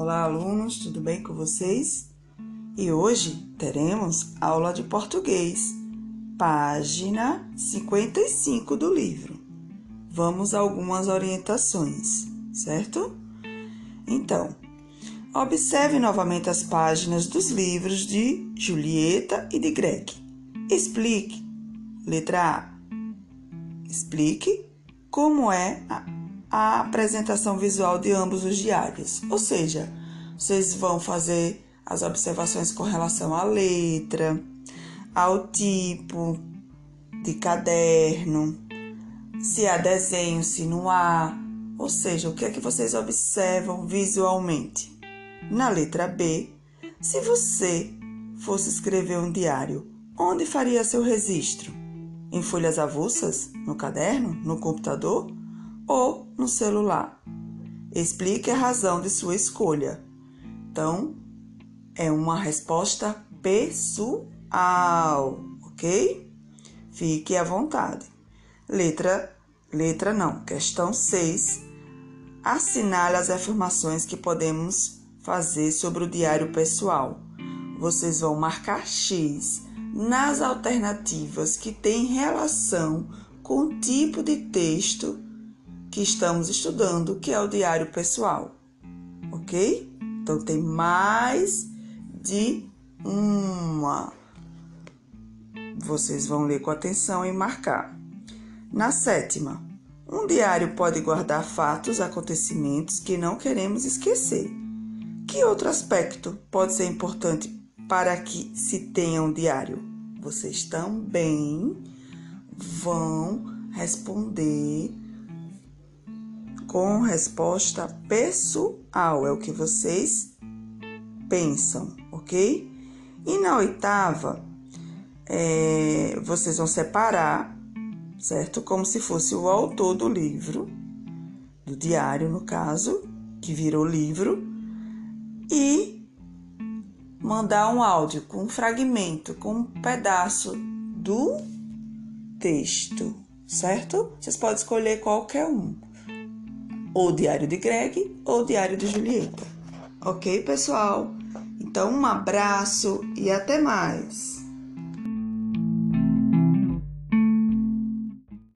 Olá, alunos, tudo bem com vocês? E hoje teremos aula de português, página 55 do livro. Vamos a algumas orientações, certo? Então, observe novamente as páginas dos livros de Julieta e de Greg. Explique, letra A, explique como é a apresentação visual de ambos os diários. Ou seja, vocês vão fazer as observações com relação à letra, ao tipo de caderno, se há desenho, se não há. Ou seja, o que é que vocês observam visualmente. Na letra B, se você fosse escrever um diário, onde faria seu registro? Em folhas avulsas? No caderno? No computador? Ou no celular? Explique a razão de sua escolha. Então, é uma resposta pessoal, ok? Fique à vontade. Questão 6. Assinale as afirmações que podemos fazer sobre o diário pessoal. Vocês vão marcar X nas alternativas que têm relação com o tipo de texto que estamos estudando, que é o diário pessoal, ok? Então, tem mais de uma. Vocês vão ler com atenção e marcar. Na 7ª, um diário pode guardar fatos, acontecimentos que não queremos esquecer. Que outro aspecto pode ser importante para que se tenha um diário? Vocês também vão responder com resposta pessoal, é o que vocês pensam, ok? E na 8ª, vocês vão separar, certo? Como se fosse o autor do livro, do diário, no caso, que virou livro, e mandar um áudio com um fragmento, com um pedaço do texto, certo? Vocês podem escolher qualquer um. Ou o diário de Greg ou o diário de Julieta. Ok, pessoal? Então, um abraço e até mais!